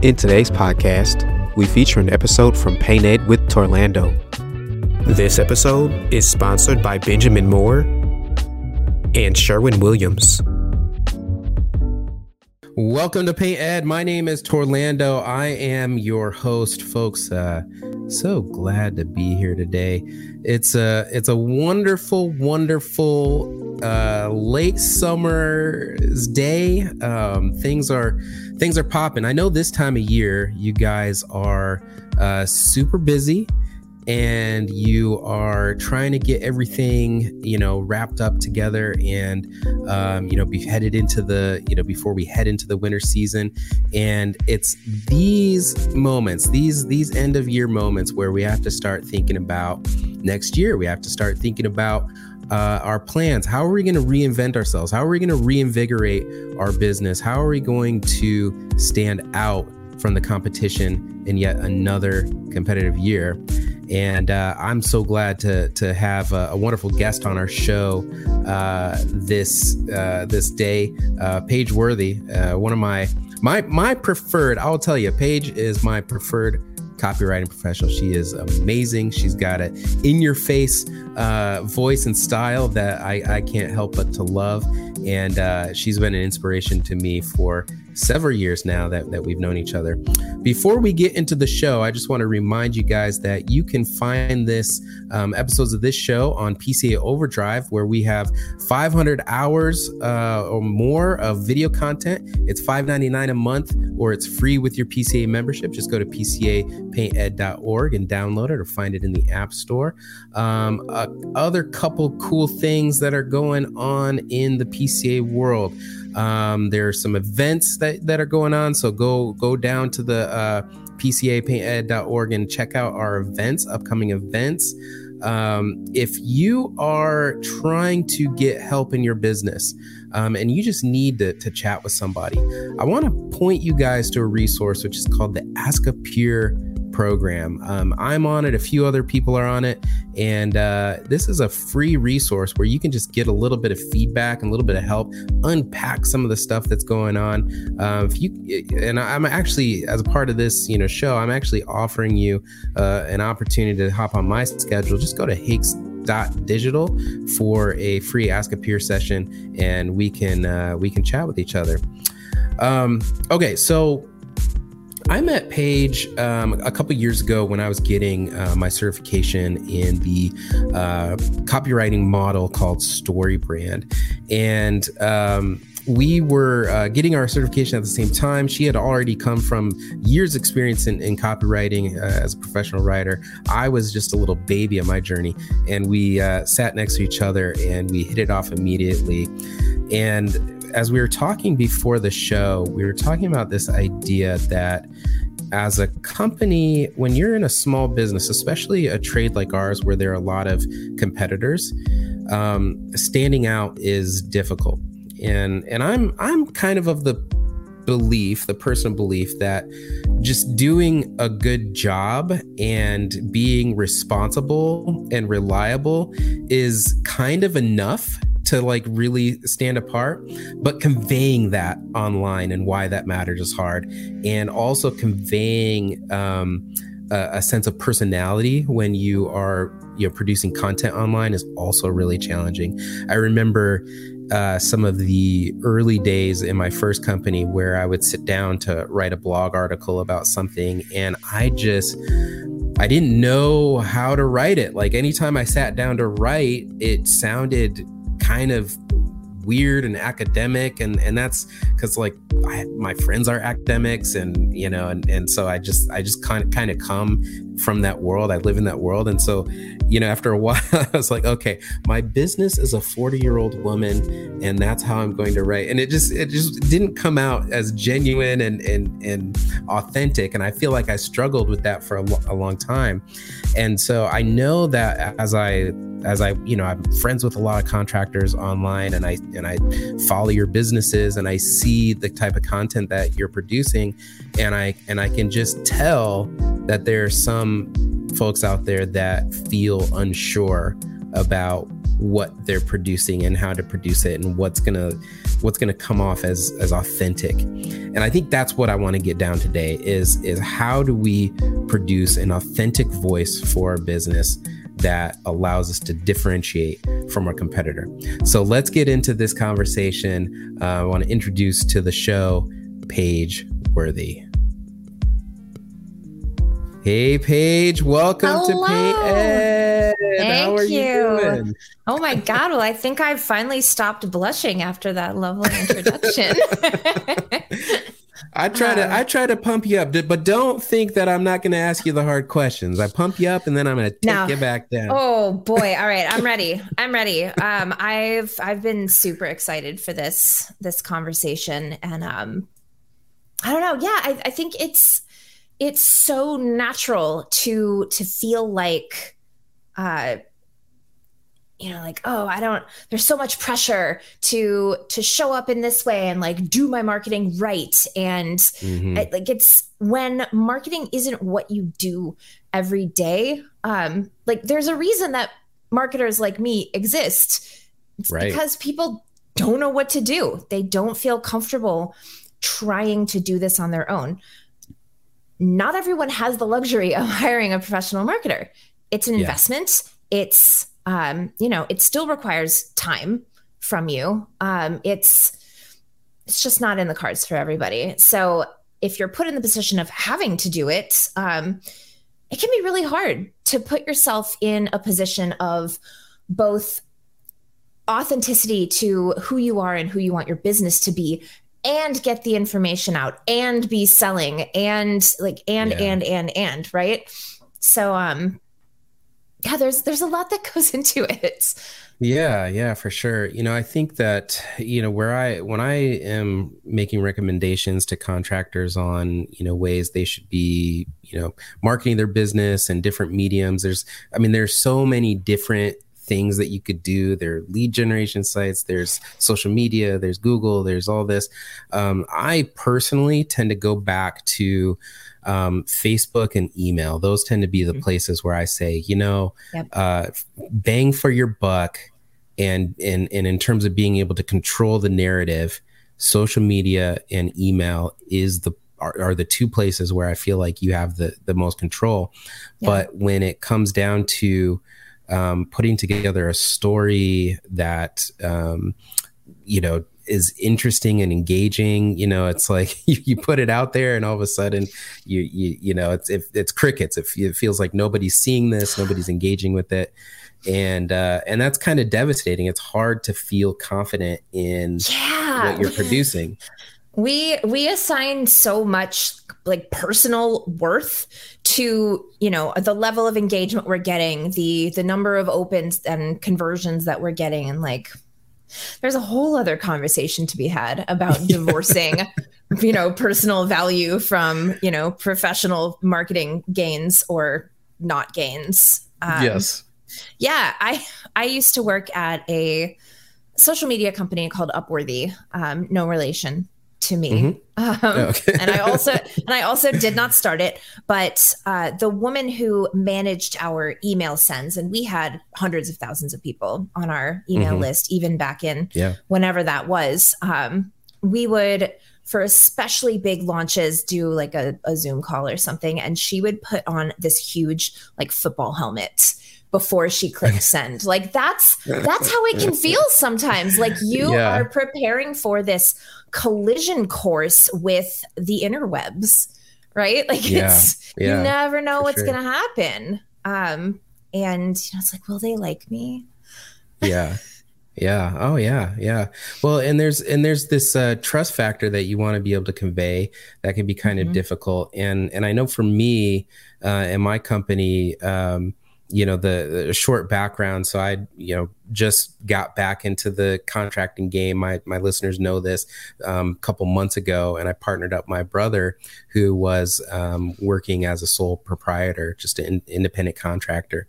In today's podcast, we feature an episode from Paint Ed with Torlando. This episode is sponsored by Benjamin Moore and Sherwin-Williams. Welcome to Paint Ed. My name is Torlando. I am your host, folks. So glad to be here today. It's a wonderful late summer's day. Things are popping. I know this time of year you guys are super busy and you are trying to get everything, wrapped up together and, before we head into the winter season. And it's these moments, these end of year moments where we have to start thinking about next year. We have to start thinking about our plans. How are we going to reinvent ourselves? How are we going to reinvigorate our business? How are we going to stand out from the competition in yet another competitive year? And I'm so glad to have a wonderful guest on our show this day, Paige Worthy, one of my preferred. I'll tell you, Paige is my preferred copywriting professional. She is amazing. She's got an in-your-face voice and style that I can't help but to love. And she's been an inspiration to me for several years now that we've known each other. Before we get into the show, I just want to remind you guys that you can find this episodes of this show on PCA Overdrive, where we have 500 hours or more of video content. It's $5.99 a month, or it's free with your PCA membership. Just go to pcapainted.org and download it, or find it in the App Store. Other couple cool things that are going on in the PCA world. There are some events that are going on. So go down to the pcapainted.org and check out our events, upcoming events. If you are trying to get help in your business and you just need to chat with somebody, I want to point you guys to a resource which is called the Ask a Peer program. I'm on it. A few other people are on it. And this is a free resource where you can just get a little bit of feedback and a little bit of help, unpack some of the stuff that's going on. I'm actually, as a part of this show, I'm actually offering you an opportunity to hop on my schedule. Just go to hakes.digital for a free Ask a Peer session, and we can chat with each other. Okay, so I met Paige a couple years ago when I was getting my certification in the copywriting model called StoryBrand. And we were getting our certification at the same time. She had already come from years experience in copywriting as a professional writer. I was just a little baby on my journey, and we sat next to each other and we hit it off immediately. And as we were talking before the show, we were talking about this idea that as a company, when you're in a small business, especially a trade like ours where there are a lot of competitors, standing out is difficult. And I'm kind of the belief, the personal belief, that just doing a good job and being responsible and reliable is kind of enough to really stand apart, but conveying that online and why that matters is hard. And also conveying a sense of personality when you are producing content online is also really challenging. I remember some of the early days in my first company where I would sit down to write a blog article about something, and I didn't know how to write it. Anytime I sat down to write, it sounded kind of weird and academic, and that's because my friends are academics, and so I just kind of come from that world. I live in that world. And so, you know, after a while, I was like, okay, my business is a 40-year-old woman, and that's how I'm going to write. And it just didn't come out as genuine and authentic. And I feel like I struggled with that for a long time. And so I know that as I, you know, I'm friends with a lot of contractors online, and I follow your businesses, and I see the type of content that you're producing, and I can just tell that there are some folks out there that feel unsure about what they're producing and how to produce it and what's gonna come off as authentic. And I think that's what I want to get down today is how do we produce an authentic voice for our business that allows us to differentiate from our competitor. So let's get into this conversation. I want to introduce to the show Paige Worthy. Hey, Paige, welcome Hello. To Paige. How are you doing? Oh my God. Well, I think I finally stopped blushing after that lovely introduction. I try to pump you up, but don't think that I'm not going to ask you the hard questions. I pump you up and then I'm going to take you back down. Oh boy. All right. I'm ready. I've been super excited for this conversation, and I don't know. Yeah. I think it's so natural to feel like, you know, like, oh, there's so much pressure to show up in this way and like do my marketing right. And like, it's when marketing isn't what you do every day. Like there's a reason that marketers like me exist. It's right. Because people don't know what to do. They don't feel comfortable trying to do this on their own. Not everyone has the luxury of hiring a professional marketer. It's an investment. It's, you know, it still requires time from you. It's just not in the cards for everybody. So if you're put in the position of having to do it, it can be really hard to put yourself in a position of both authenticity to who you are and who you want your business to be, and get the information out and be selling and right. So, yeah, there's a lot that goes into it. Yeah, for sure. You know, I think that, you know, when I am making recommendations to contractors on, you know, ways they should be, you know, marketing their business and different mediums, there's so many different things that you could do. There are lead generation sites, there's social media, there's Google, there's all this. I personally tend to go back to Facebook and email. Those tend to be the places where I say, you know, bang for your buck. And in terms of being able to control the narrative, social media and email are the two places where I feel like you have the most control. Yeah. But when it comes down to putting together a story that, you know, is interesting and engaging, you know, it's like you put it out there and all of a sudden you know, it's crickets. It feels like nobody's seeing this, nobody's engaging with it. And that's kind of devastating. It's hard to feel confident in what you're producing. We assign so much like personal worth to, you know, the level of engagement we're getting, the number of opens and conversions that we're getting. And like, there's a whole other conversation to be had about divorcing, you know, personal value from, you know, professional marketing gains or not gains. Yes. Yeah. I used to work at a social media company called Upworthy, no relation to me. And I also did not start it, but the woman who managed our email sends, and we had hundreds of thousands of people on our email list, even back in whenever that was, we would, for especially big launches, do like a Zoom call or something. And she would put on this huge like football helmet before she clicked send. Like that's how it can feel sometimes. Like you are preparing for this collision course with the interwebs, right? Like you never know what's going to happen. And you know, it's like, will they like me? Yeah. Yeah. Oh yeah. Yeah. Well, and there's this trust factor that you want to be able to convey that can be kind of difficult. And I know for me and my company, you know, the short background. So I, you know, just got back into the contracting game. My listeners know this a couple months ago, and I partnered up my brother who was working as a sole proprietor, just an independent contractor.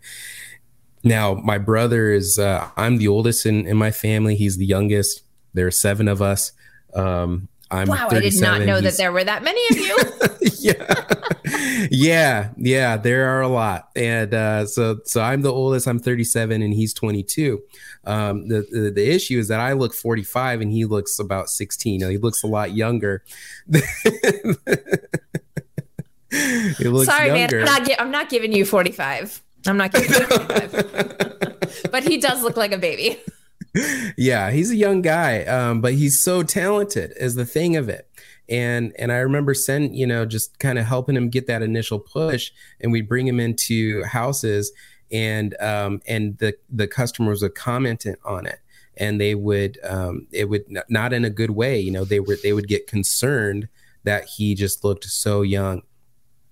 Now, my brother is, I'm the oldest in my family. He's the youngest. There are seven of us. I'm 37. I did not know that there were that many of you. Yeah. There are a lot. And so I'm the oldest. I'm 37 and he's 22. The issue is that I look 45 and he looks about 16. Now, he looks a lot younger. Sorry, younger. Man. I'm not giving you 45. I'm not kidding. But he does look like a baby. Yeah, he's a young guy, but he's so talented is the thing of it. And I remember just kind of helping him get that initial push, and we bring him into houses, and the customers would comment on it, and they would it would not in a good way. You know, they would get concerned that he just looked so young.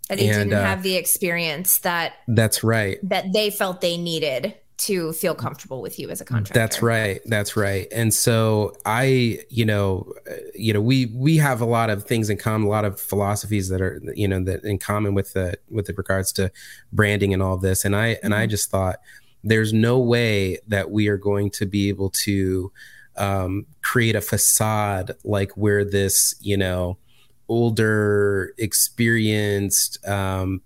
That he didn't have the experience that's right. That they felt they needed to feel comfortable with you as a contractor. That's right. And so I, we have a lot of things in common, a lot of philosophies that are, that in common with the regards to branding and all of this. And I just thought there's no way that we are going to be able to create a facade like we're this, older, experienced,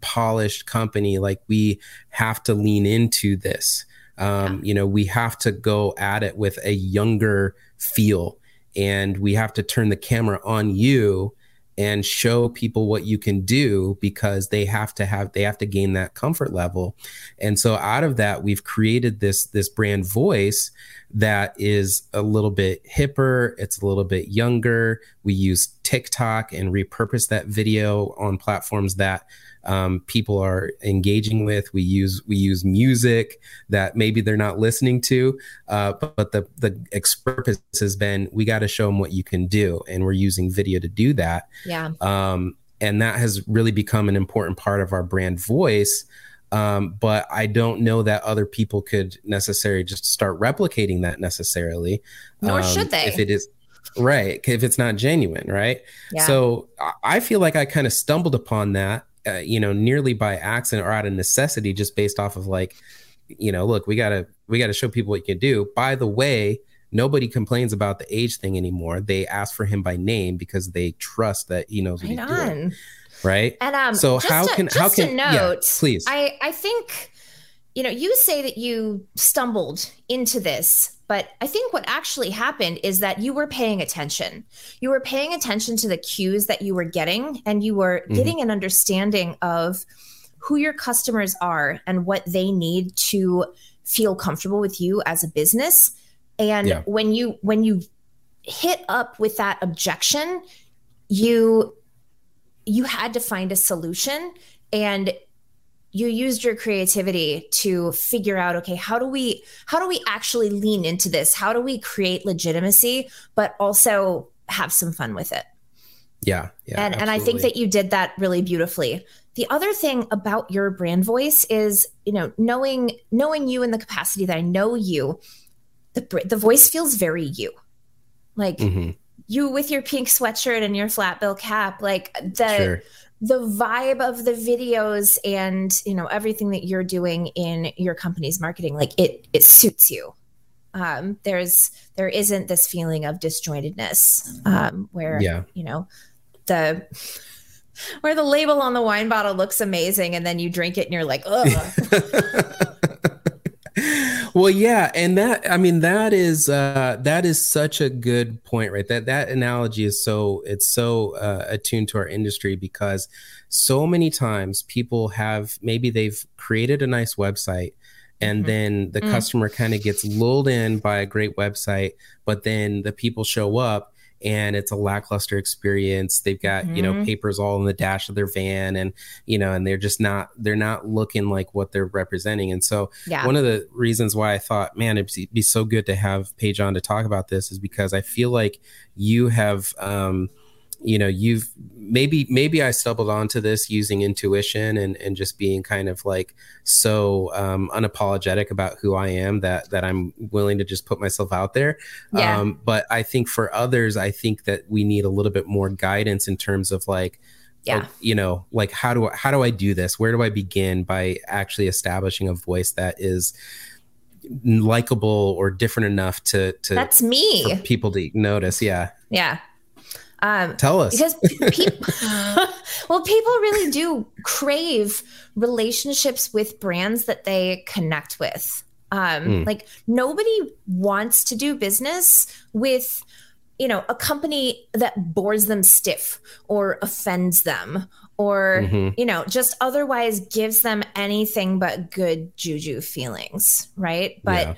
polished company. Like, we have to lean into this. We have to go at it with a younger feel, and we have to turn the camera on you and show people what you can do, because they have to gain that comfort level. And so out of that, we've created this brand voice that is a little bit hipper. It's a little bit younger. We use TikTok and repurpose that video on platforms that people are engaging with. We use music that maybe they're not listening to, but the purpose has been, we got to show them what you can do, and we're using video to do that. Yeah. And that has really become an important part of our brand voice. But I don't know that other people could necessarily just start replicating that necessarily. Nor should they. If it is. Right. If it's not genuine. Right. Yeah. So I feel like I kind of stumbled upon that, nearly by accident or out of necessity, just based off of look, we gotta show people what you can do. By the way, nobody complains about the age thing anymore. They ask for him by name because they trust that he knows what he's doing. Right. And so how can note, yeah, please. I think, you say that you stumbled into this, but I think what actually happened is that you were paying attention. You were paying attention to the cues that you were getting, and you were getting an understanding of who your customers are and what they need to feel comfortable with you as a business. And when you hit up with that objection, you had to find a solution, and you used your creativity to figure out, okay, how do we actually lean into this? How do we create legitimacy, but also have some fun with it? Yeah. And I think that you did that really beautifully. The other thing about your brand voice is, knowing you in the capacity that I know you, the voice feels very you. Like, you with your pink sweatshirt and your flat bill cap, like the vibe of the videos and, everything that you're doing in your company's marketing, like it suits you. There isn't this feeling of disjointedness, where the label on the wine bottle looks amazing and then you drink it and you're like, ugh. Well, yeah. And that is such a good point, right? That analogy is so attuned to our industry, because so many times people have, maybe they've created a nice website, and then the customer kind of gets lulled in by a great website, but then the people show up and it's a lackluster experience. They've got, you know, papers all in the dash of their van, and, you know, and they're just not, they're not looking like what they're representing. And so one of the reasons why I thought, man, it'd be so good to have Paige on to talk about this is because I feel like you have, you know, you've maybe I stumbled onto this using intuition and just being kind of like so unapologetic about who I am that I'm willing to just put myself out there. Yeah. But I think for others, I think that we need a little bit more guidance in terms of like, like, you know, like how do I do this? Where do I begin by actually establishing a voice that is likable or different enough to that's me for people to notice? Yeah. Tell us. Because people really do crave relationships with brands that they connect with. Like nobody wants to do business with, you know, a company that bores them stiff or offends them or, you know, just otherwise gives them anything but good juju feelings. Right. But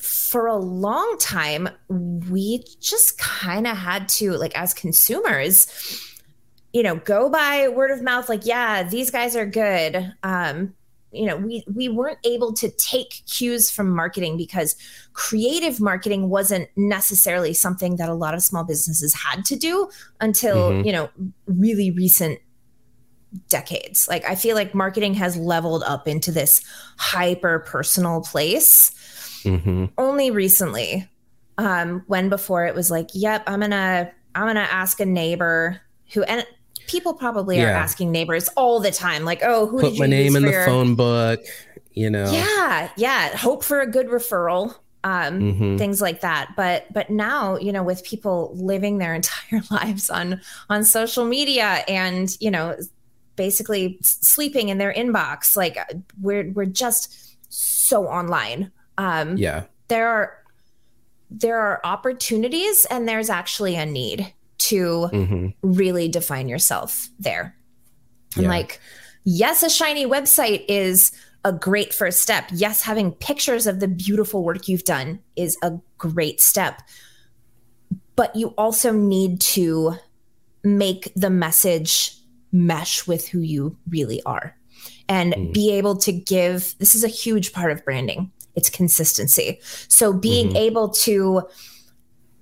for a long time, we just kind of had to, like, as consumers, you know, go by word of mouth, like, yeah, these guys are good. You know, we weren't able to take cues from marketing because creative marketing wasn't necessarily something that a lot of small businesses had to do until, you know, really recent decades. Like, I feel like marketing has leveled up into this hyper personal place. Only recently, when before it was like, yep, I'm gonna ask a neighbor who, and people probably are asking neighbors all the time, like, oh, who did you use for your... Put my name in the phone book, you know. Yeah. Hope for a good referral, things like that. But now, you know, with people living their entire lives on social media and, you know, basically sleeping in their inbox, like we're just so online. There are opportunities and there's actually a need to really define yourself there. And like, yes, a shiny website is a great first step. Yes, having pictures of the beautiful work you've done is a great step, but you also need to make the message mesh with who you really are and be able to give, this is a huge part of branding. It's consistency. So being able to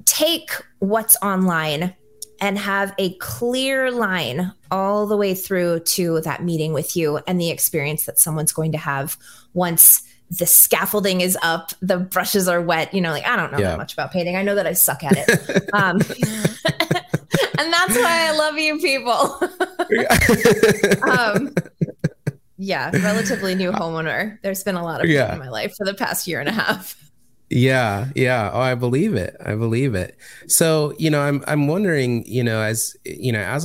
take what's online and have a clear line all the way through to that meeting with you and the experience that someone's going to have once the scaffolding is up, the brushes are wet, you know, like, I don't know that much about painting. I know that I suck at it. And that's why I love you people. Relatively new homeowner. There's been a lot of pain in my life for the past year and a half. Yeah. Oh, I believe it. So, you know, I'm wondering, you know, as a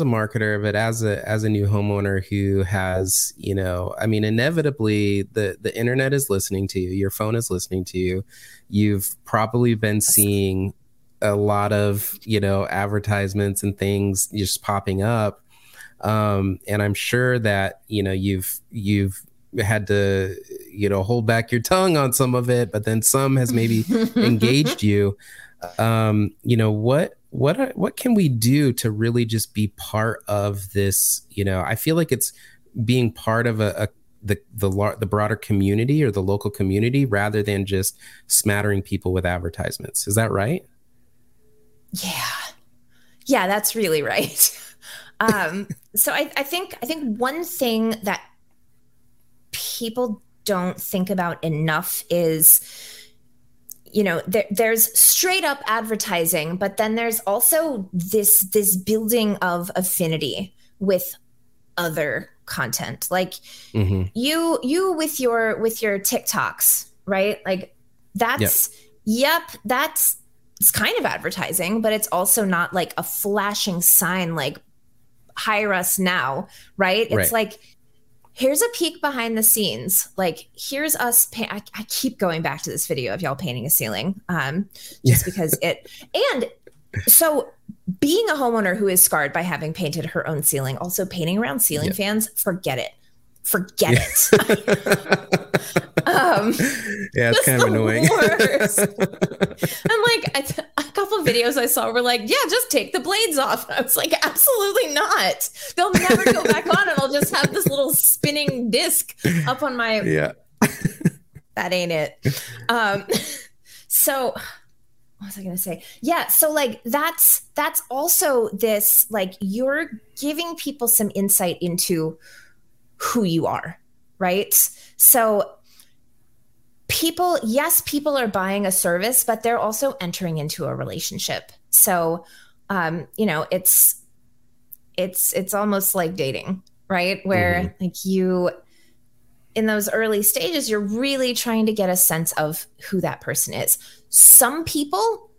marketer, but as a new homeowner who has, you know, I mean, inevitably the internet is listening to you, your phone is listening to you. You've probably been seeing a lot of, you know, advertisements and things just popping up. And I'm sure that, you know, you've had to, you know, hold back your tongue on some of it, but then some has maybe engaged you. You know, what can we do to really just be part of this? You know, I feel like it's being part of the broader community or the local community rather than just smattering people with advertisements. Is that right? Yeah, that's really right. So I think one thing that people don't think about enough is, you know, there's straight up advertising, but then there's also this building of affinity with other content. Like you with your TikToks, right? Like that's, that's, it's kind of advertising, but it's also not like a flashing sign, like, hire us now, right? It's like, here's a peek behind the scenes. Like, here's us. I keep going back to this video of y'all painting a ceiling, just because it. And so, being a homeowner who is scarred by having painted her own ceiling, also painting around ceiling fans, forget it. Yeah, it's kind of annoying. And like a couple of videos I saw were like, yeah, just take the blades off. And I was like, absolutely not. They'll never go back on, and I'll just have this little spinning disc up on my... Yeah. That ain't it. So... what was I going to say? Yeah. So like, that's also this, like, you're giving people some insight into who you are. Right. So people, yes, people are buying a service, but they're also entering into a relationship. So, you know, it's almost like dating, right? Where mm-hmm. like you, in those early stages, you're really trying to get a sense of who that person is. Some people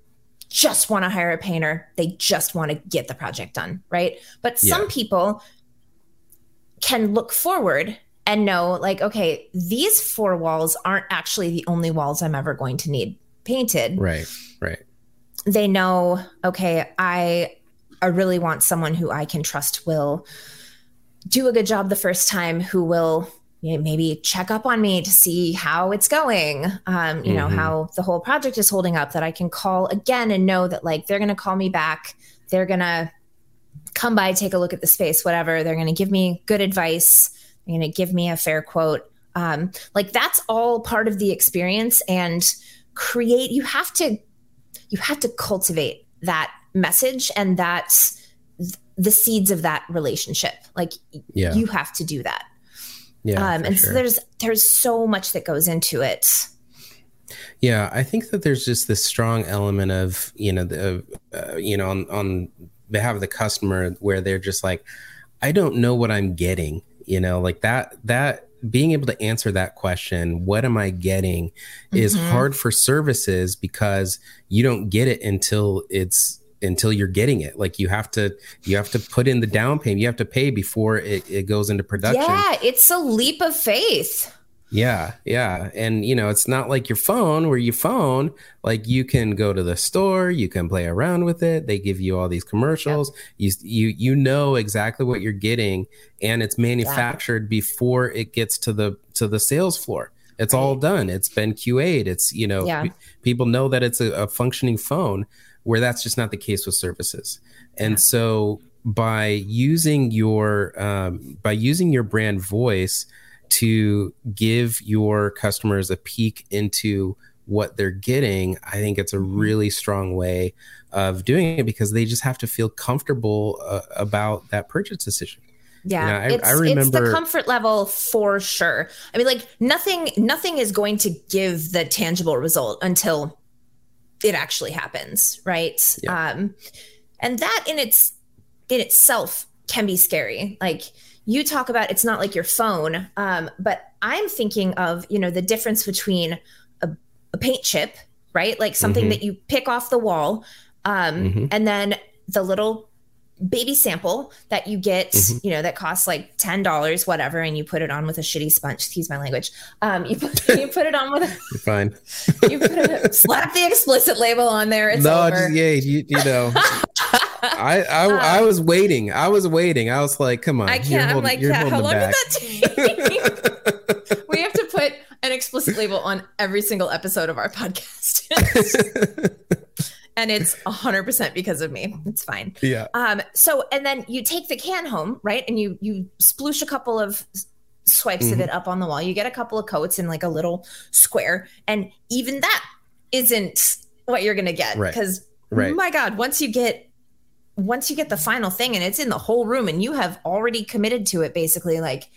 just want to hire a painter. They just want to get the project done, right? But some people can look forward and know, like, okay, these four walls aren't actually the only walls I'm ever going to need painted. Right, right. They know, okay, I really want someone who I can trust will do a good job the first time, who will... maybe check up on me to see how it's going, you know, how the whole project is holding up, that I can call again and know that, like, they're going to call me back. They're going to come by, take a look at the space, whatever. They're going to give me good advice. They're going to give me a fair quote. Like, that's all part of the experience, and create, you have to cultivate that message and that's the seeds of that relationship. Like you have to do that. Yeah, and sure. So there's so much that goes into it. Yeah, I think that there's just this strong element of, you know, the you know, on behalf of the customer, where they're just like, I don't know what I'm getting, you know, like that being able to answer that question, what am I getting, is hard for services, because you don't get it until you're getting it. Like, you have to put in the down payment. You have to pay before it goes into production. Yeah, it's a leap of faith. Yeah. And, you know, it's not like your phone, where you phone, like, you can go to the store, you can play around with it. They give you all these commercials. Yep. You know exactly what you're getting, and it's manufactured before it gets to the sales floor. It's all done. It's been QA'd. It's, you know, people know that it's a functioning phone, where that's just not the case with services. And so by using your brand voice to give your customers a peek into what they're getting, I think it's a really strong way of doing it, because they just have to feel comfortable about that purchase decision. Yeah, you know, I remember... it's the comfort level for sure. I mean, like, nothing is going to give the tangible result until it actually happens. Right. Yeah. And that in itself can be scary. Like, you talk about, it's not like your phone. But I'm thinking of, you know, the difference between a paint chip, right? Like something that you pick off the wall. And then the little baby sample that you get, you know, that costs like $10, whatever. And you put it on with a shitty sponge, excuse my language. You put it on with a, fine. You put it, slap the explicit label on there. It's no, over. Just, you know, I was waiting. I was like, come on. I can't. I'm like, yeah, how long did that take? We have to put an explicit label on every single episode of our podcast. And it's 100% because of me. It's fine. Yeah. So, and then you take the can home, right? And you sploosh a couple of swipes of it up on the wall. You get a couple of coats in like a little square. And even that isn't what you're going to get. Because, my God, once you get the final thing and it's in the whole room and you have already committed to it, basically, like,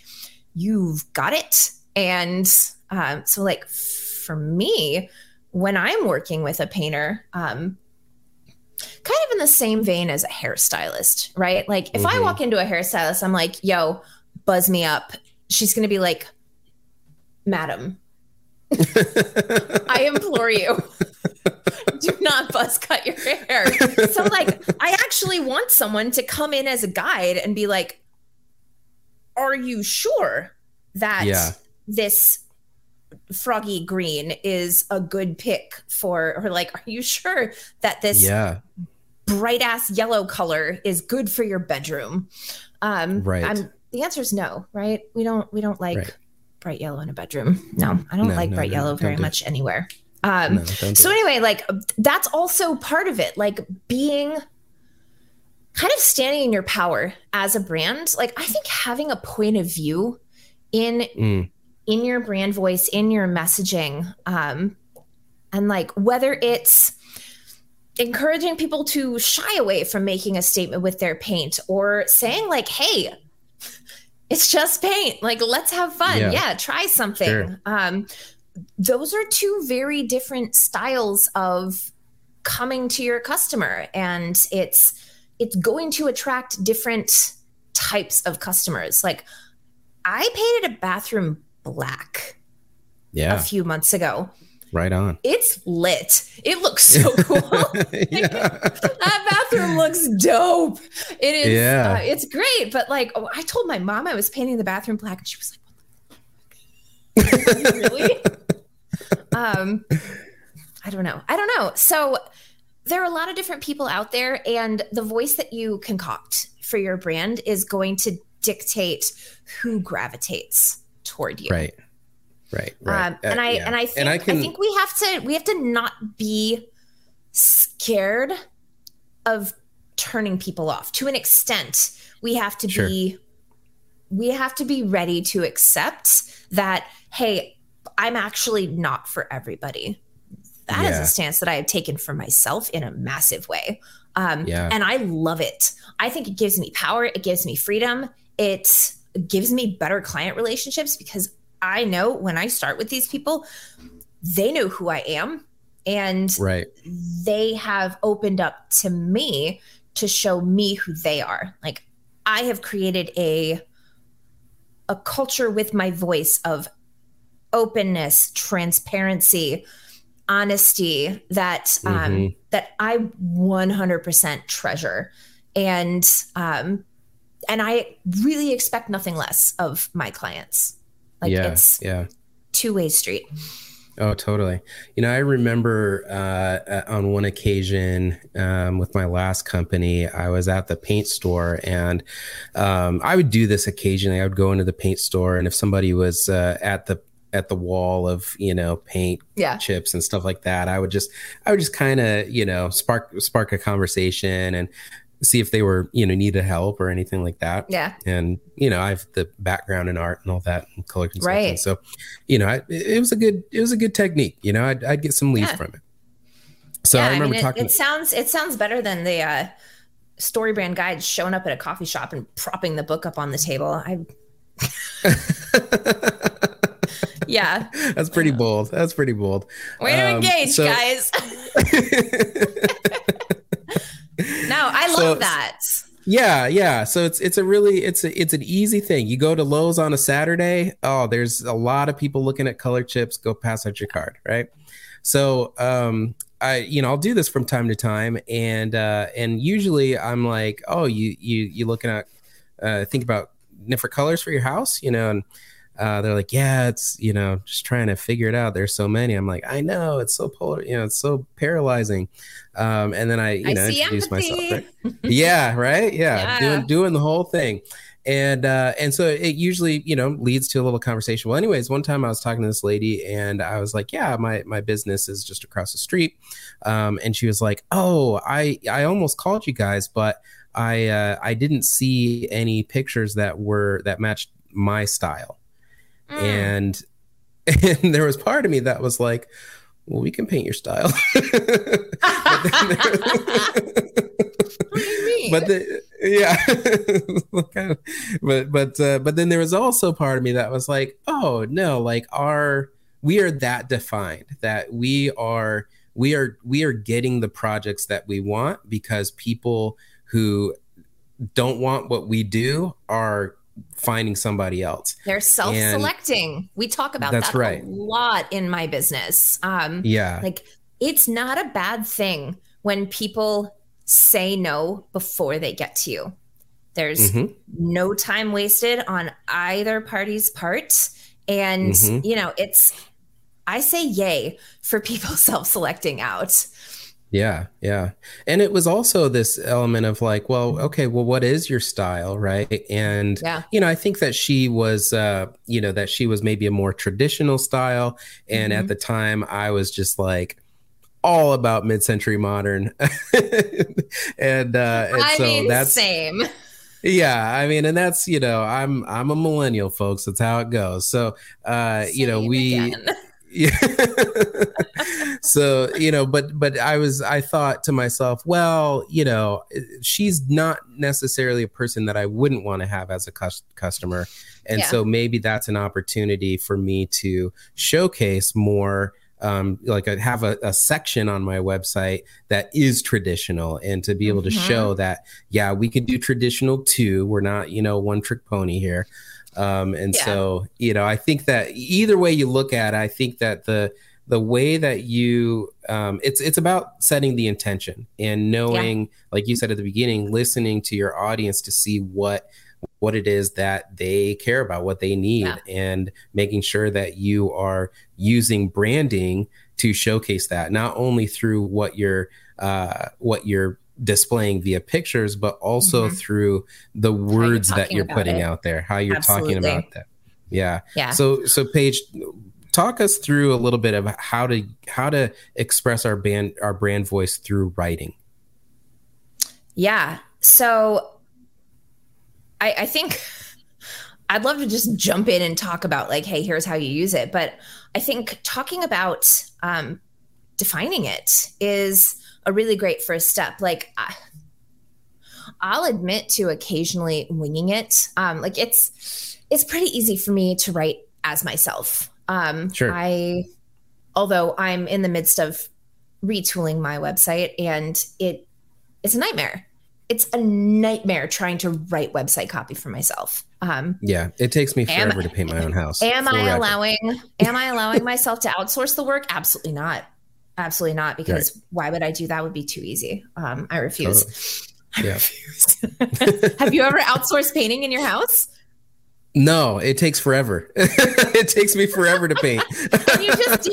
you've got it. And so, like, for me, when I'm working with a painter, kind of in the same vein as a hairstylist, right? Like, if I walk into a hairstylist, I'm like, yo, buzz me up. She's going to be like, madam, I implore you, do not buzz cut your hair. So, like, I actually want someone to come in as a guide and be like, are you sure that this froggy green is a good pick for, or like, are you sure that this bright ass yellow color is good for your bedroom? The answer is no, right? We don't like bright yellow in a bedroom. No, I don't like bright yellow very much anywhere. So anyway, like that's also part of it, like being kind of standing in your power as a brand. Like I think having a point of view in your brand voice, in your messaging, and like whether it's encouraging people to shy away from making a statement with their paint or saying like, hey, it's just paint. Like, let's have fun. Yeah, try something. Sure. Those are two very different styles of coming to your customer. And it's going to attract different types of customers. Like I painted a bathroom black a few months ago. Right on. It's lit. It looks so cool. That bathroom looks dope. It is. Yeah. It's great. But like, oh, I told my mom I was painting the bathroom black and she was like, what the fuck? Really? I don't know. So there are a lot of different people out there, and the voice that you concoct for your brand is going to dictate who gravitates toward you. Right. I think we have to not be scared of turning people off. To an extent, we have to be ready to accept that, hey, I'm actually not for everybody. That is a stance that I have taken for myself in a massive way. And I love it. I think it gives me power. It gives me freedom. It gives me better client relationships because I know when I start with these people, they know who I am, and they have opened up to me to show me who they are. Like I have created a culture with my voice of openness, transparency, honesty that, that I 100% treasure. And I really expect nothing less of my clients. Like it's two-way street. Oh, totally. You know, I remember on one occasion with my last company, I was at the paint store, and I would do this occasionally. I would go into the paint store, and if somebody was at the wall of, you know, paint chips and stuff like that, I would just kind of, you know, spark a conversation and see if they were, you know, needed help or anything like that. Yeah. And, you know, I have the background in art and all that and color consulting. Right. So, you know, it was a good technique, you know, I'd get some leads from it. So I remember talking. It sounds better than the StoryBrand guide showing up at a coffee shop and propping the book up on the table. Yeah. That's pretty bold. Way to engage, guys. No, I love that. Yeah. So it's an easy thing. You go to Lowe's on a Saturday. Oh, there's a lot of people looking at color chips. Go pass out your card, right? So, I'll do this from time to time, and usually I'm like, oh, you looking at think about different colors for your house, you know, and they're like, yeah, it's, you know, just trying to figure it out. There's so many. I'm like, I know, it's so polar, you know, it's so paralyzing. And then I introduce myself. Right? Yeah. Right. Yeah. Doing the whole thing. And so it usually, you know, leads to a little conversation. Well, anyways, one time I was talking to this lady and I was like, yeah, my business is just across the street. And she was like, oh, I almost called you guys, but I didn't see any pictures that matched my style. And there was part of me that was like, well, we can paint your style. But then there was also part of me that was like, oh no, like we are that defined that we are getting the projects that we want because people who don't want what we do are finding somebody else. They're self-selecting. And we talk about that a lot in my business. Like it's not a bad thing when people say no before they get to you. There's no time wasted on either party's part. And I say yay for people self-selecting out. Yeah. Yeah. And it was also this element of like, well, okay, well, what is your style? Right. And, you know, I think that she was, you know, that she was maybe a more traditional style. And at the time I was just like all about mid-century modern. And I so mean, that's same. Yeah. I mean, and that's, you know, I'm a millennial, folks. That's how it goes. So, same you know, we, yeah. So, you know, but I thought to myself, well, you know, she's not necessarily a person that I wouldn't want to have as a customer. And so maybe that's an opportunity for me to showcase more, like I have a section on my website that is traditional and to be able to show that, yeah, we could do traditional too. We're not, you know, one trick pony here. So, you know, I think that either way you look at it, I think that the way that you it's about setting the intention and knowing, like you said at the beginning, listening to your audience to see what it is that they care about, what they need, and making sure that you are using branding to showcase that, not only through what you're displaying via pictures, but also through the words that you're putting out there, how you're talking about that. Yeah. So Paige, talk us through a little bit of how to express our brand voice through writing. Yeah. So I think I'd love to just jump in and talk about like, hey, here's how you use it. But I think talking about defining it is a really great first step. Like I'll admit to occasionally winging it. Like it's pretty easy for me to write as myself. Sure. Although I'm in the midst of retooling my website and it's a nightmare. It's a nightmare trying to write website copy for myself. It takes me forever to paint my own house. Am I allowing myself to outsource the work? Absolutely not. Absolutely not, because why would I do that? It would be too easy. I refuse. Totally. I refuse. Have you ever outsourced painting in your house? No, it takes forever. It takes me forever to paint. And you just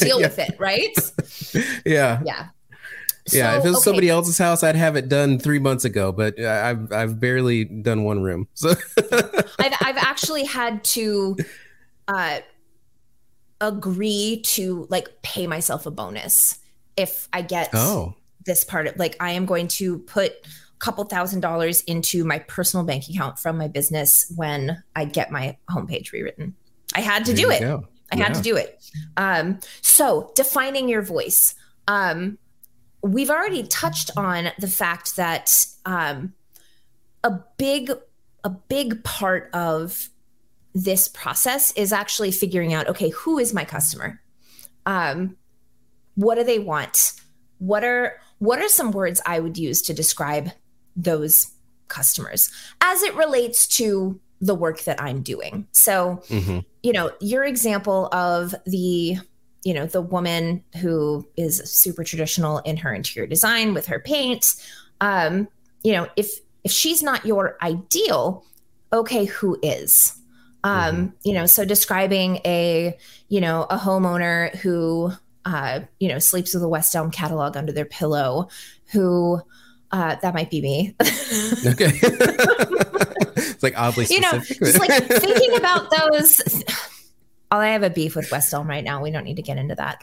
deal with it. Right? Yeah. Yeah. So, if it was somebody else's house, I'd have it done 3 months ago, but I've barely done one room. So I've actually had to agree to like pay myself a bonus if I get this part of like I am going to put a couple $1,000s into my personal bank account from my business when I get my homepage rewritten. I had to do it. Had to do it. So defining your voice. We've already touched on the fact that a big part of this process is actually figuring out, okay, who is my customer? What do they want? What are some words I would use to describe those customers as it relates to the work that I'm doing? So, you know, your example of the woman who is super traditional in her interior design with her paint, you know, if she's not your ideal, okay, who is? You know, so describing a homeowner who, you know, sleeps with a West Elm catalog under their pillow, who, that might be me. Okay. It's like oddly specific. You know, just like thinking about those. I have a beef with West Elm right now. We don't need to get into that.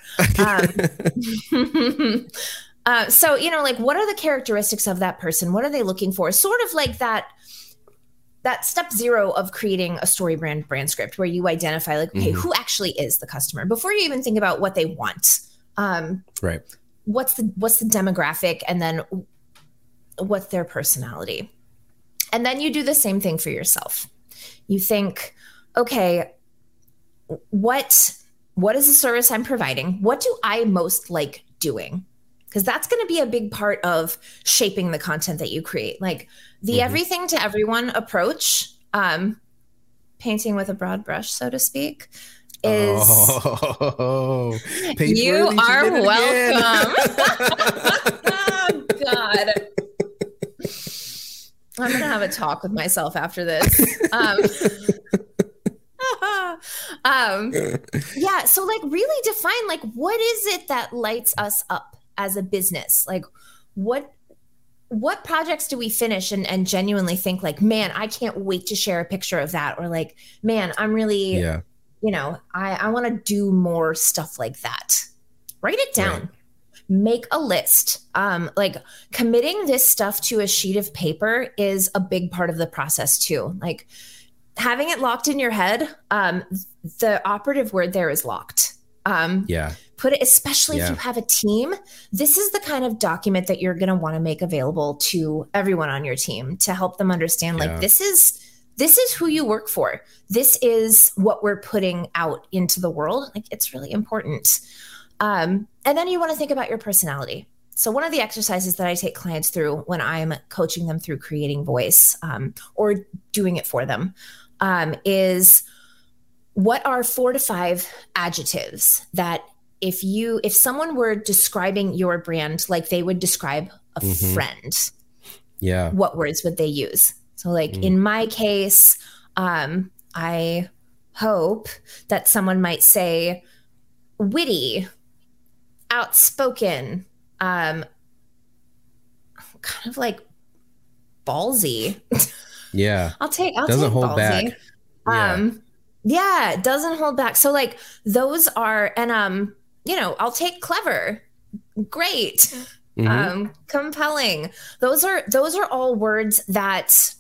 So, you know, like what are the characteristics of that person? What are they looking for? Sort of like that step zero of creating a StoryBrand brand script where you identify like, okay, who actually is the customer before you even think about what they want. Right. What's the demographic, and then what's their personality? And then you do the same thing for yourself. You think, okay, what is the service I'm providing? What do I most like doing? Because that's going to be a big part of shaping the content that you create. Like the everything to everyone approach, painting with a broad brush, so to speak, is you are welcome. Oh, God. I'm going to have a talk with myself after this. Yeah. So like really define like, what is it that lights us up as a business? Like what projects do we finish and genuinely think like, man, I can't wait to share a picture of that. Or like, man, I'm really, you know, I want to do more stuff like that. Write it down. Right. Make a list. Like committing this stuff to a sheet of paper is a big part of the process too. Like having it locked in your head. The operative word there is locked. Put it, especially if you have a team, this is the kind of document that you're going to want to make available to everyone on your team to help them understand, like, this is who you work for. This is what we're putting out into the world. Like, it's really important. And then you want to think about your personality. So one of the exercises that I take clients through when I'm coaching them through creating voice, or doing it for them, is what are 4 to 5 adjectives that if someone were describing your brand, like they would describe a friend, what words would they use? So like in my case, I hope that someone might say witty, outspoken, kind of like ballsy. I'll doesn't take hold ballsy. Back. Doesn't hold back. So like those are, and you know, I'll take clever, great, compelling. Those are all words that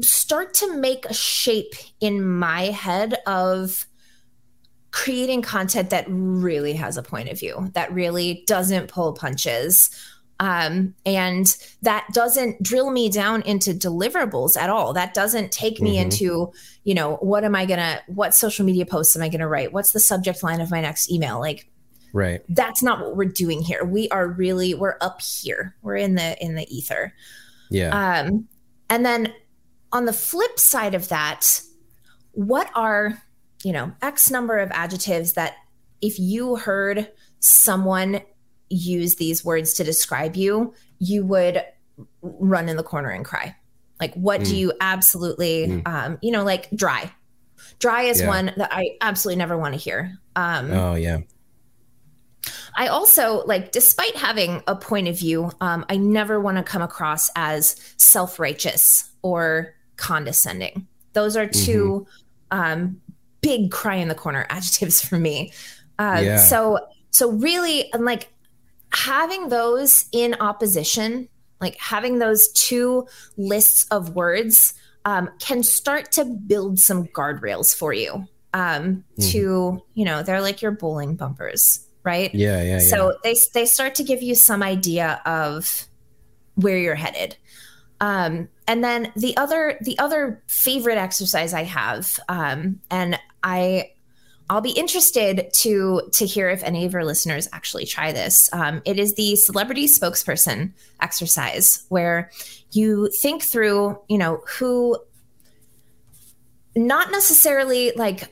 start to make a shape in my head of creating content that really has a point of view, that really doesn't pull punches. And that doesn't drill me down into deliverables at all. That doesn't take me into, you know, what social media posts am I going to write? What's the subject line of my next email? Like, right. That's not what we're doing here. We're up here. We're in the ether. Yeah. And then on the flip side of that, what are, you know, X number of adjectives that if you heard someone use these words to describe you, you would run in the corner and cry. Like, what do you absolutely, you know, like dry. Dry is one that I absolutely never want to hear. I also, like, despite having a point of view, I never want to come across as self-righteous or condescending. Those are two big cry in the corner adjectives for me. So really, and like having those in opposition, like having those two lists of words, can start to build some guardrails for you, to, you know, they're like your bowling bumpers, right? Yeah. So they start to give you some idea of where you're headed. And then the other favorite exercise I have, and I'll be interested to hear if any of your listeners actually try this. It is the celebrity spokesperson exercise, where you think through, you know, who, not necessarily like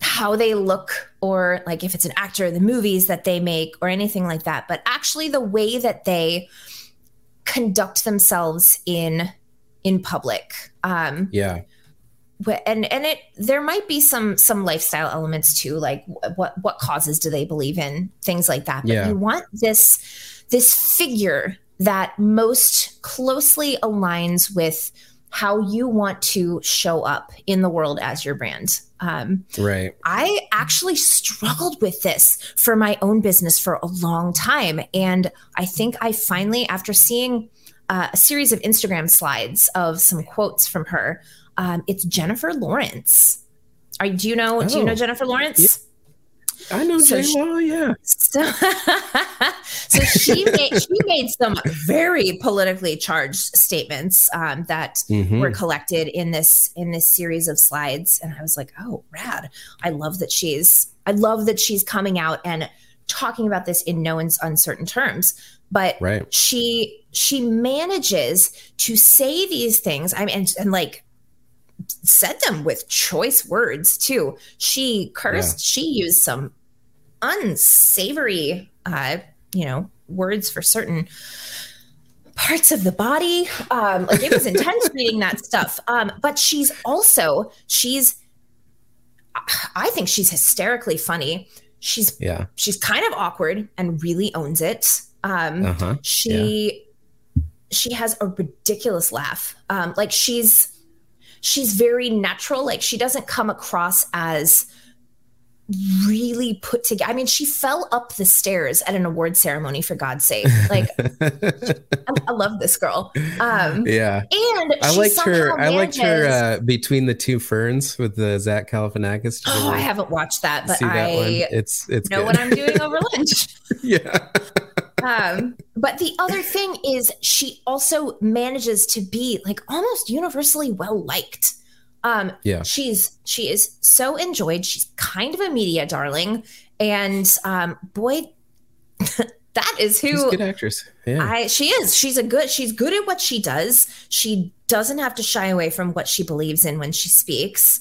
how they look or like if it's an actor, the movies that they make or anything like that, but actually the way that they conduct themselves in public. And there might be some lifestyle elements too, like what causes do they believe in, things like that. But you want this figure that most closely aligns with how you want to show up in the world as your brand. Right. I actually struggled with this for my own business for a long time. And I think I finally, after seeing a series of Instagram slides of some quotes from her, it's Jennifer Lawrence. Do you know Jennifer Lawrence? Yeah. I know Jennifer. So she made some very politically charged statements that were collected in this series of slides, and I was like, oh, rad! I love that she's coming out and talking about this in no uncertain terms. But she manages to say these things. I mean, and like, said them with choice words too. She cursed, she used some unsavory, you know, words for certain parts of the body. Like, it was intense reading that stuff. But she's also, I think she's hysterically funny. She's kind of awkward and really owns it. She has a ridiculous laugh. Like she's very natural. Like she doesn't come across as really put together. I mean, she fell up the stairs at an award ceremony, for God's sake. Like I love this girl. And I liked her Between the Two Ferns with the Zach Galifianakis. Oh, I haven't watched that, but I know what I'm doing over lunch. Yeah. But the other thing is she also manages to be like almost universally well-liked. She is so enjoyed. She's kind of a media darling, and boy, that is who. She's a good actress. Yeah, she is. She's good at what she does. She doesn't have to shy away from what she believes in when she speaks.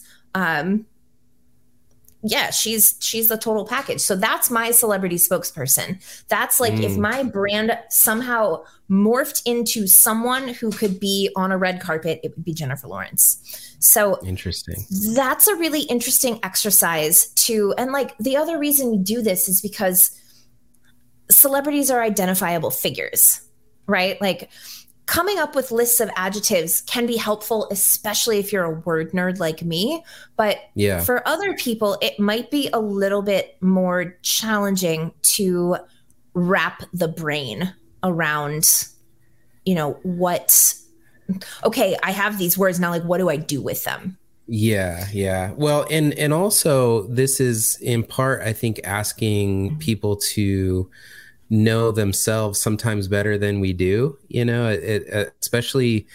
She's the total package. So that's my celebrity spokesperson. That's like if my brand somehow morphed into someone who could be on a red carpet, it would be Jennifer Lawrence. So interesting. That's a really interesting exercise too. And like the other reason we do this is because celebrities are identifiable figures, right? Like coming up with lists of adjectives can be helpful, especially if you're a word nerd like me. But for other people, it might be a little bit more challenging to wrap the brain around, I have these words now, like, what do I do with them? Yeah. Well, and also this is in part, I think, asking people to know themselves sometimes better than we do, especially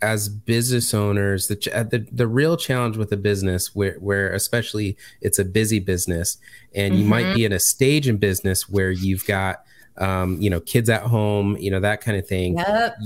as business owners. The real challenge with a business where especially it's a busy business, and you might be in a stage in business where you've got kids at home, that kind of thing. Yep.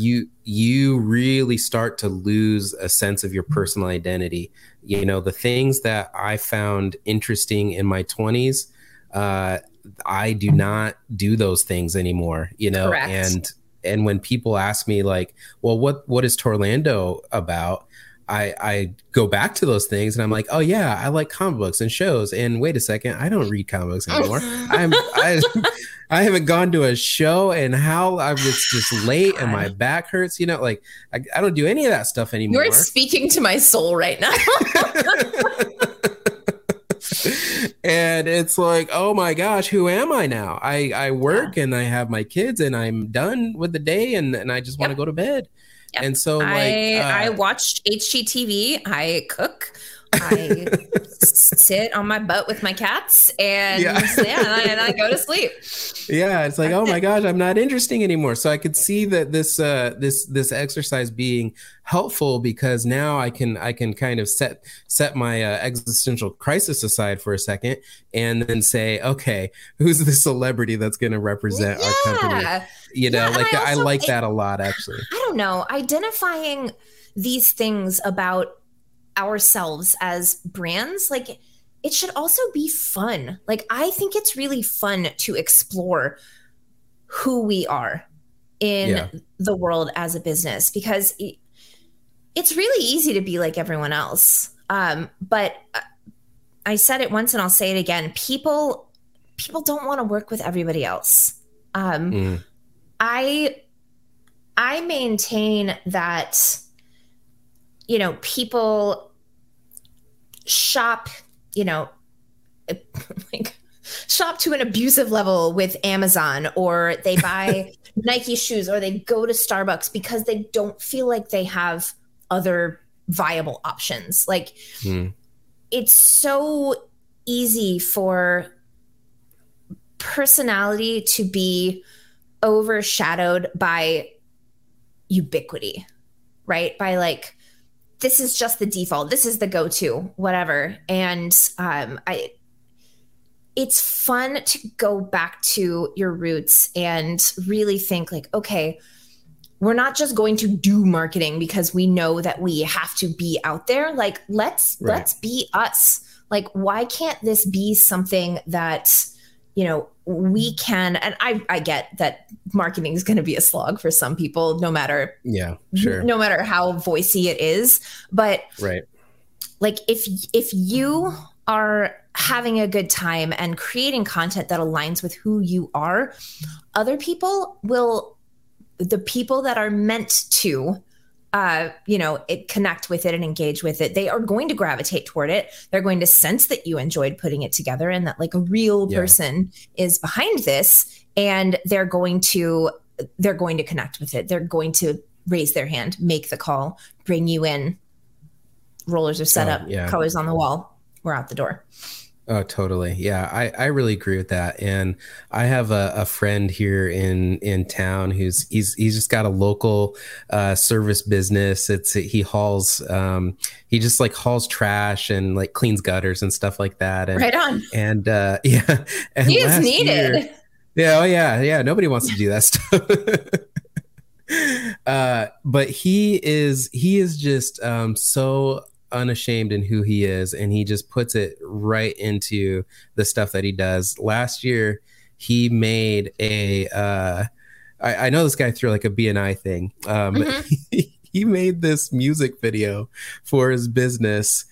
You really start to lose a sense of your personal identity. The things that I found interesting in my 20s, I do not do those things anymore, Correct. And when people ask me like, well, what is Torlando about? I go back to those things and I'm like, oh yeah, I like comic books and shows. And wait a second, I don't read comic books anymore. I haven't gone to a show, and how I was just late and my back hurts, like I don't do any of that stuff anymore. You're speaking to my soul right now. And it's like, oh my gosh, who am I now? I work and I have my kids and I'm done with the day and I just want to go to bed. Yep. And so I watch HGTV. I cook. I sit on my butt with my cats and I go to sleep. Yeah. It's like, oh my gosh, I'm not interesting anymore. So I could see that this, this exercise being helpful, because now I can kind of set my existential crisis aside for a second and then say, okay, who's the celebrity that's going to represent our company? I like that a lot, actually. I don't know. Identifying these things about ourselves as brands, like it should also be fun. Like I think it's really fun to explore who we are in the world as a business, because it's really easy to be like everyone else. But I said it once and I'll say it again. People don't want to work with everybody else. I maintain that people shop, like shop to an abusive level with Amazon, or they buy Nike shoes, or they go to Starbucks because they don't feel like they have other viable options. Like it's so easy for personality to be overshadowed by ubiquity, right? By like, this is just the default. This is the go-to, whatever. And it's fun to go back to your roots and really think like, okay, we're not just going to do marketing because we know that we have to be out there. Like, let's be us. Like, why can't this be something that, we can, and I get that marketing is going to be a slog for some people, no matter how voicey it is. But like, if you are having a good time and creating content that aligns with who you are, other people will, the people that are meant to, connect with it and engage with it, they are going to gravitate toward it. They're going to sense that you enjoyed putting it together and that like a real person is behind this, and they're going to connect with it. They're going to raise their hand, make the call, bring you in. Rollers are set up, colors on the wall. We're out the door. Oh, totally. Yeah. I really agree with that. And I have a friend here in town who's, he's just got a local, service business. He hauls trash and like cleans gutters and stuff like that. And, right on. And, yeah. And he is needed. Year, yeah. Oh yeah. Yeah. Nobody wants to do that stuff. But he is just, so unashamed in who he is, and he just puts it right into the stuff that he does. Last year he made I know this guy through like a BNI thing, but he made this music video for his business.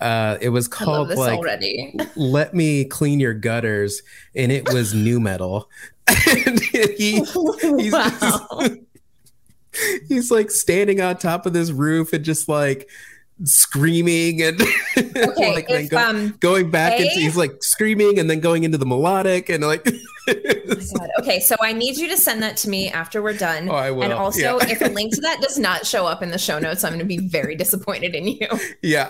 It was called like Let Me Clean Your Gutters, and it was nu metal. And he's he's like standing on top of this roof and just like screaming and going back into, he's like screaming and then going into the melodic and like oh my God. Okay, so I need you to send that to me after we're done. Oh, I will. And also if a link to that does not show up in the show notes, I'm going to be very disappointed in you. Yeah.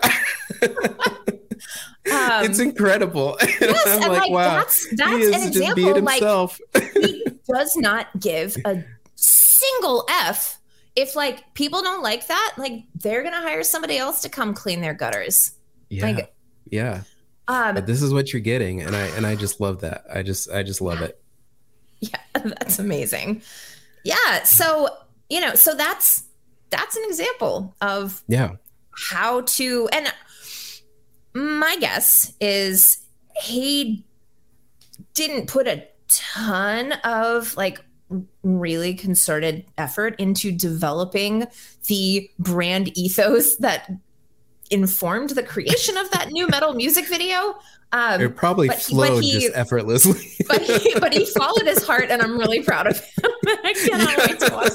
It's incredible. Yes, I'm like, wow, that's an example. Like he does not give a single F. If like people don't like that, like they're going to hire somebody else to come clean their gutters. Yeah. Like, yeah. But this is what you're getting. And I just love that. I just love it. Yeah. That's amazing. Yeah. So, so that's an example of how to, and my guess is he didn't put a ton of like really concerted effort into developing the brand ethos that informed the creation of that new metal music video. It probably flowed just effortlessly. but he followed his heart, and I'm really proud of him. I cannot wait to watch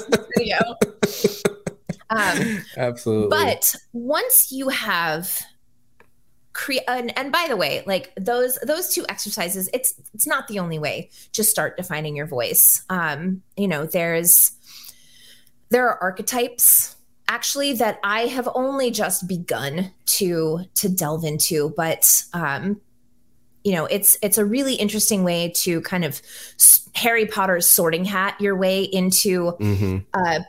this video. Absolutely. But once you have and by the way, like those two exercises, it's not the only way to start defining your voice. There are archetypes actually that I have only just begun to delve into, but it's a really interesting way to kind of Harry Potter's sorting hat your way into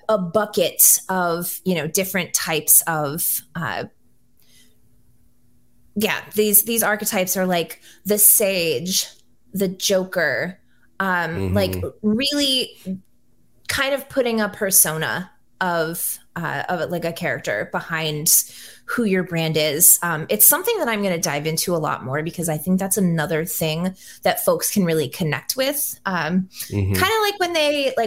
a bucket of, different types of, these archetypes are like the sage, the joker, like really kind of putting a persona of like a character behind who your brand is. It's something that I'm going to dive into a lot more because I think that's another thing that folks can really connect with. Kind of like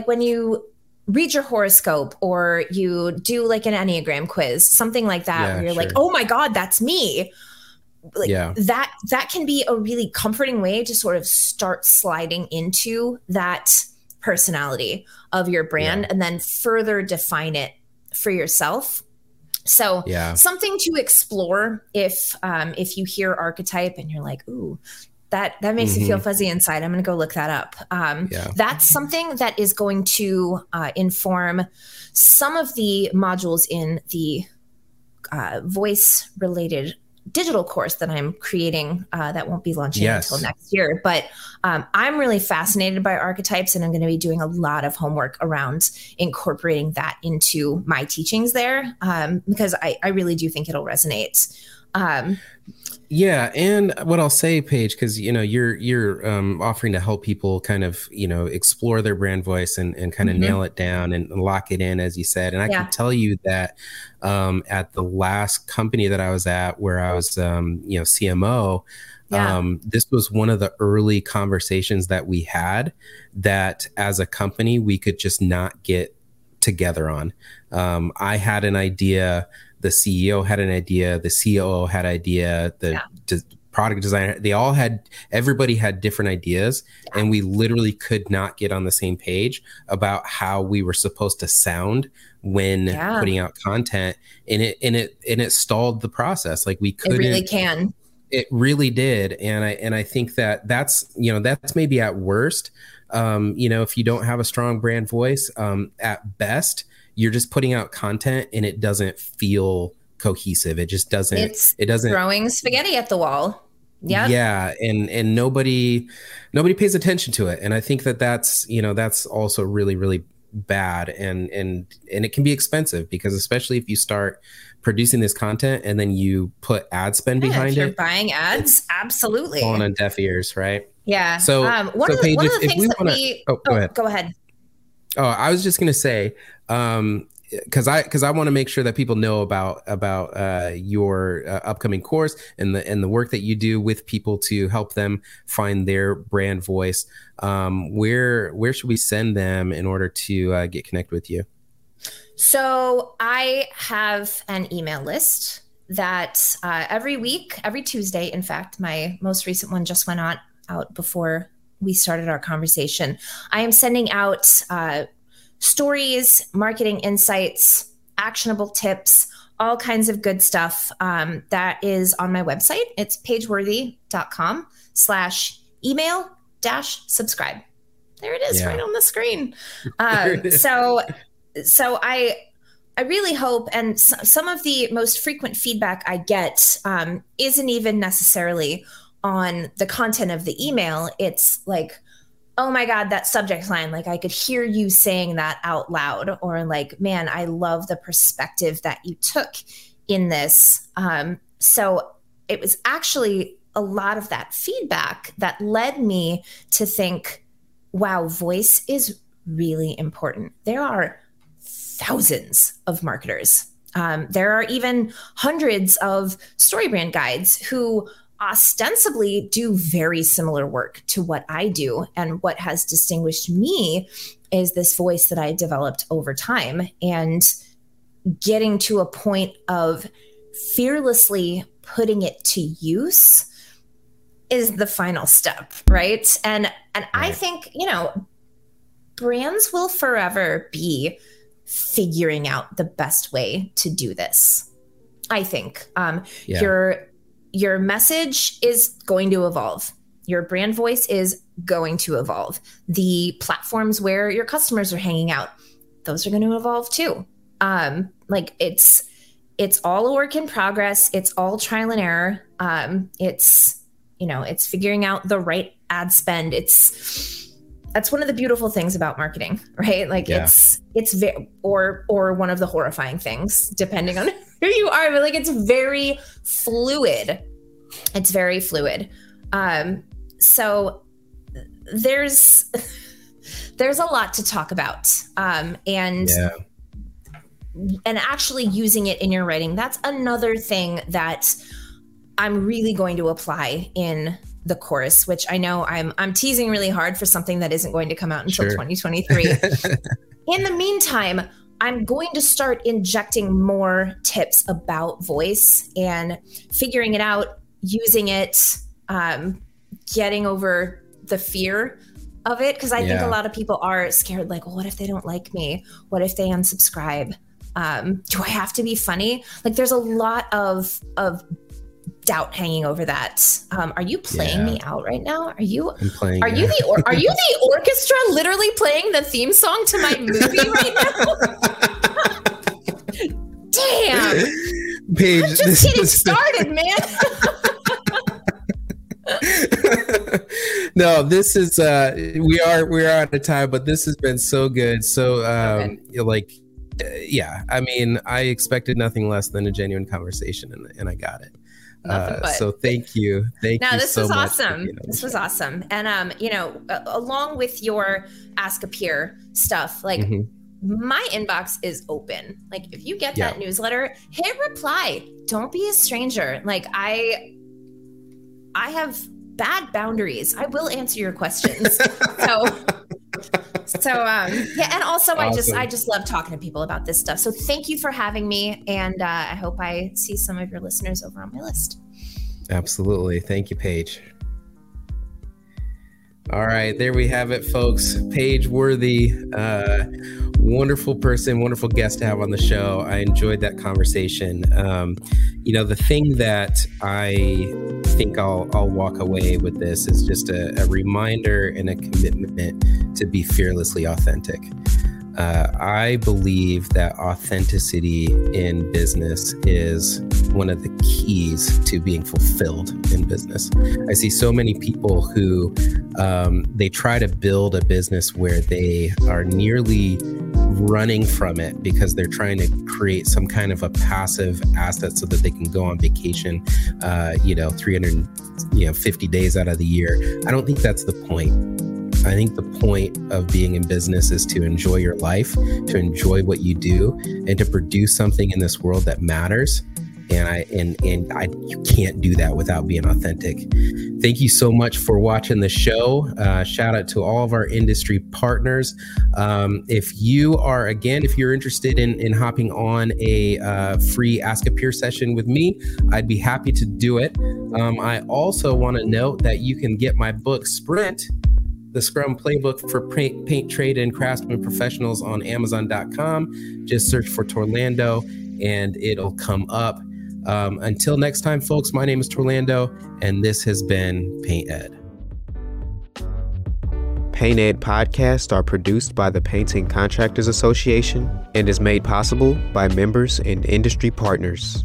when you read your horoscope or you do like an Enneagram quiz, something like that, where you're like, oh my God, that's me. Like that can be a really comforting way to sort of start sliding into that personality of your brand and then further define it for yourself. So something to explore if you hear archetype and you're like, ooh, that makes you feel fuzzy inside. I'm going to go look that up. That's something that is going to inform some of the modules in the voice related digital course that I'm creating that won't be launching until next year. But I'm really fascinated by archetypes, and I'm going to be doing a lot of homework around incorporating that into my teachings there because I really do think it'll resonate. And what I'll say, Paige, because you're offering to help people kind of explore their brand voice and kind of nail it down and lock it in, as you said. And I can tell you that at the last company that I was at, where I was CMO, this was one of the early conversations that we had that as a company we could just not get together on. I had an idea. The CEO had an idea, the COO had an idea, the product designer, they all had, everybody had different ideas, and we literally could not get on the same page about how we were supposed to sound when putting out content, and it stalled the process. Like we couldn't. It really can. It really did. And I think that that's maybe at worst, if you don't have a strong brand voice, at best, you're just putting out content and it doesn't feel cohesive. It just doesn't, it doesn't throwing spaghetti at the wall. Yeah. Yeah. And nobody pays attention to it. And I think that that's also really, really bad. And it can be expensive, because especially if you start producing this content and then you put ad spend behind it. You're buying ads. Absolutely. On a deaf ears. Right. Yeah. So, go ahead. Oh, I was just going to say, because I want to make sure that people know about your upcoming course and the work that you do with people to help them find their brand voice. Where should we send them in order to get connected with you? So I have an email list that every week, every Tuesday, in fact, my most recent one just went out before we started our conversation. I am sending out stories, marketing insights, actionable tips, all kinds of good stuff that is on my website. It's pageworthy.com/email-subscribe. There it is, right on the screen. So I really hope, and some of the most frequent feedback I get isn't even necessarily on the content of the email. It's like, oh my God, that subject line, like I could hear you saying that out loud, or like, man, I love the perspective that you took in this. So it was actually a lot of that feedback that led me to think, wow, voice is really important. There are thousands of marketers. There are even hundreds of StoryBrand guides who ostensibly do very similar work to what I do. And what has distinguished me is this voice that I developed over time, and getting to a point of fearlessly putting it to use is the final step, right? And I think, brands will forever be figuring out the best way to do this. I think your message is going to evolve. Your brand voice is going to evolve. The platforms where your customers are hanging out, those are going to evolve too. It's all a work in progress. It's all trial and error. It's figuring out the right ad spend. That's one of the beautiful things about marketing, right? It's one of the horrifying things, depending on who you are, but it's very fluid. It's very fluid. So there's a lot to talk about, and actually using it in your writing. That's another thing that I'm really going to apply in the course, which I know I'm teasing really hard for something that isn't going to come out until 2023. In the meantime, I'm going to start injecting more tips about voice and figuring it out, using it, getting over the fear of it. Because I think a lot of people are scared, like, well, what if they don't like me? What if they unsubscribe? Do I have to be funny? Like, there's a lot of doubt hanging over that. Are you playing me out right now? Are you the orchestra literally playing the theme song to my movie right now? Damn, Paige, I'm just getting started, man. No, this is we are out of time, but this has been so good. So I mean, I expected nothing less than a genuine conversation, and I got it. So thank you. This was awesome. And, along with your Ask a Peer stuff, my inbox is open. Like, if you get that newsletter, hit reply. Don't be a stranger. Like, I have bad boundaries. I will answer your questions. And also awesome. I just love talking to people about this stuff. So thank you for having me. And I hope I see some of your listeners over on my list. Absolutely. Thank you, Paige. All right, there we have it, folks. Paige Worthy, wonderful person, wonderful guest to have on the show. I enjoyed that conversation. You know, the thing that I think I'll walk away with this is just a reminder and a commitment to be fearlessly authentic. I believe that authenticity in business is one of the keys to being fulfilled in business. I see so many people who they try to build a business where they are nearly running from it because they're trying to create some kind of a passive asset so that they can go on vacation, 350 days out of the year. I don't think that's the point. I think the point of being in business is to enjoy your life, to enjoy what you do, and to produce something in this world that matters. You can't do that without being authentic. Thank you so much for watching the show. Shout out to all of our industry partners. If you're interested in hopping on a free Ask a Peer session with me, I'd be happy to do it. I also want to note that you can get my book, Sprint, The Scrum Playbook for Paint, Trade, and Craftsman Professionals on Amazon.com. Just search for Torlando and it'll come up. Until next time, folks, my name is Torlando and this has been Paint Ed. Paint Ed podcasts are produced by the Painting Contractors Association and is made possible by members and industry partners.